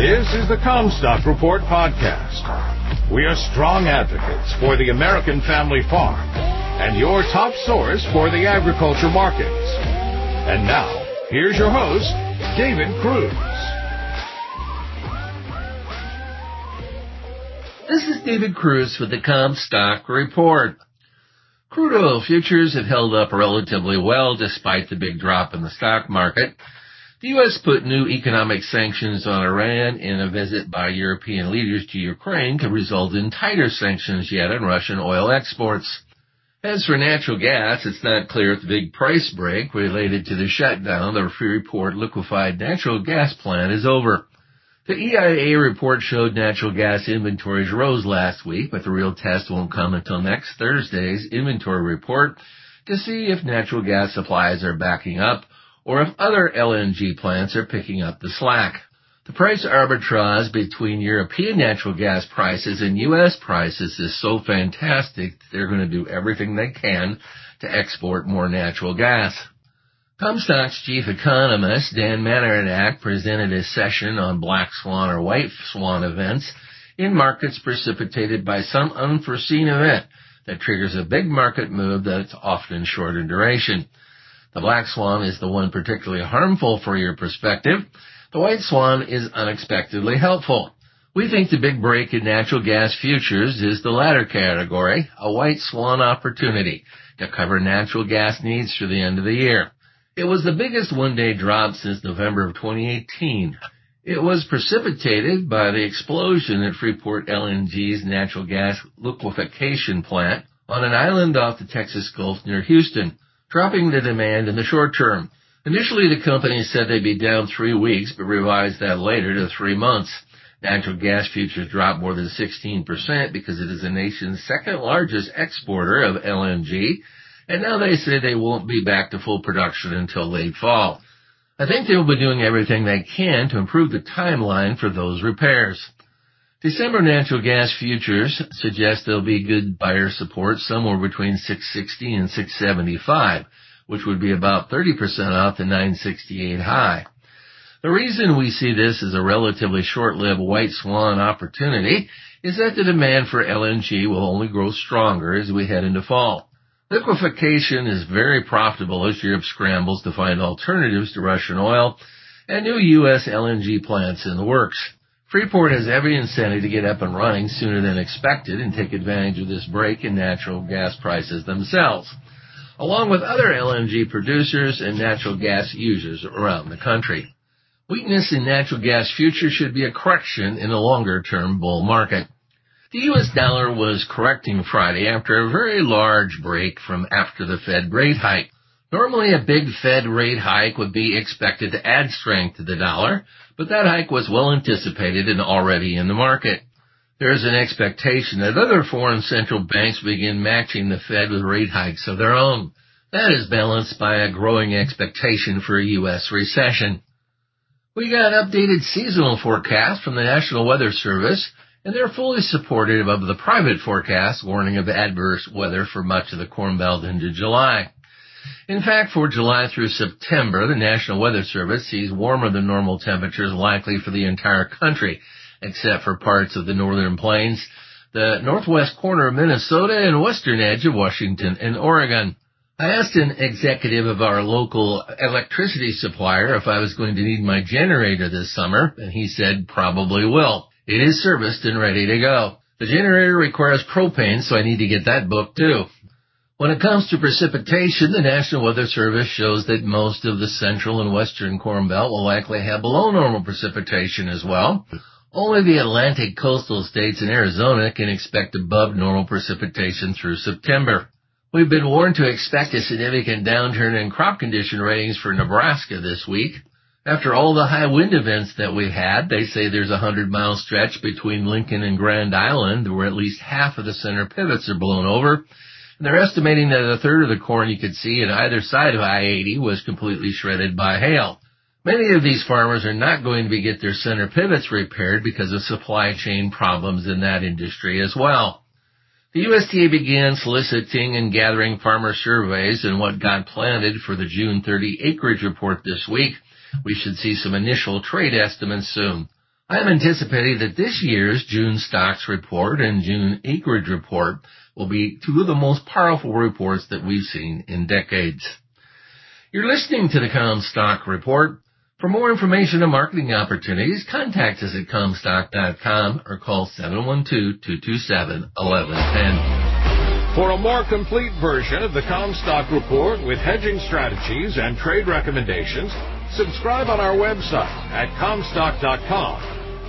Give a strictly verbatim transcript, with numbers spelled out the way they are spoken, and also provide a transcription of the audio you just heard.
This is the Comstock Report podcast. We are strong advocates for the American family farm and your top source for the agriculture markets. And now, here's your host, David Cruz. This is David Cruz with the Comstock Report. Crude oil futures have held up relatively well despite the big drop in the stock market. The U S put new economic sanctions on Iran, and a visit by European leaders to Ukraine could result in tighter sanctions yet on Russian oil exports. As for natural gas, it's not clear if the big price break related to the shutdown of the Freeport liquefied natural gas plant is over. The E I A report showed natural gas inventories rose last week, but the real test won't come until next Thursday's inventory report to see if natural gas supplies are backing up or if other L N G plants are picking up the slack. The price arbitrage between European natural gas prices and U S prices is so fantastic that they're going to do everything they can to export more natural gas. Comstock's chief economist, Dan Mannardack, presented a session on black swan or white swan events in markets precipitated by some unforeseen event that triggers a big market move that's often short in duration. The black swan is the one particularly harmful for your perspective. The white swan is unexpectedly helpful. We think the big break in natural gas futures is the latter category, a white swan opportunity to cover natural gas needs through the end of the year. It was the biggest one-day drop since November of twenty eighteen. It was precipitated by the explosion at Freeport L N G's natural gas liquefaction plant on an island off the Texas Gulf near Houston, dropping the demand in the short term. Initially, the company said they'd be down three weeks, but revised that later to three months. Natural gas futures dropped more than sixteen percent because it is the nation's second largest exporter of L N G, and now they say they won't be back to full production until late fall. I think they will be doing everything they can to improve the timeline for those repairs. December natural gas futures suggest there'll be good buyer support somewhere between six sixty and six seventy-five, which would be about thirty percent off the nine sixty-eight high. The reason we see this as a relatively short-lived white swan opportunity is that the demand for L N G will only grow stronger as we head into fall. Liquefaction is very profitable as Europe scrambles to find alternatives to Russian oil and new U S L N G plants in the works. Freeport has every incentive to get up and running sooner than expected and take advantage of this break in natural gas prices themselves, along with other L N G producers and natural gas users around the country. Weakness in natural gas futures should be a correction in a longer-term bull market. The U S dollar was correcting Friday after a very large break from after the Fed rate hike. Normally, a big Fed rate hike would be expected to add strength to the dollar, but that hike was well anticipated and already in the market. There is an expectation that other foreign central banks begin matching the Fed with rate hikes of their own. That is balanced by a growing expectation for a U S recession. We got an updated seasonal forecast from the National Weather Service, and they're fully supportive of the private forecast warning of adverse weather for much of the Corn Belt into July. In fact, for July through September, the National Weather Service sees warmer than normal temperatures likely for the entire country, except for parts of the northern plains, the northwest corner of Minnesota, and western edge of Washington and Oregon. I asked an executive of our local electricity supplier if I was going to need my generator this summer, and he said probably will. It is serviced and ready to go. The generator requires propane, so I need to get that booked too. When it comes to precipitation, the National Weather Service shows that most of the central and western Corn Belt will likely have below normal precipitation as well. Only the Atlantic coastal states and Arizona can expect above normal precipitation through September. We've been warned to expect a significant downturn in crop condition ratings for Nebraska this week. After all the high wind events that we've had, they say there's a hundred-mile stretch between Lincoln and Grand Island where at least half of the center pivots are blown over, and they're estimating that a third of the corn you could see on either side of I eighty was completely shredded by hail. Many of these farmers are not going to get their center pivots repaired because of supply chain problems in that industry as well. The U S D A began soliciting and gathering farmer surveys and what got planted for the June thirtieth acreage report this week. We should see some initial trade estimates soon. I am anticipating that this year's June stocks report and June acreage report will be two of the most powerful reports that we've seen in decades. You're listening to the Comstock Report. For more information on marketing opportunities, contact us at Comstock dot com or call seven one two, two two seven, one one one zero. For a more complete version of the Comstock Report with hedging strategies and trade recommendations, subscribe on our website at Comstock dot com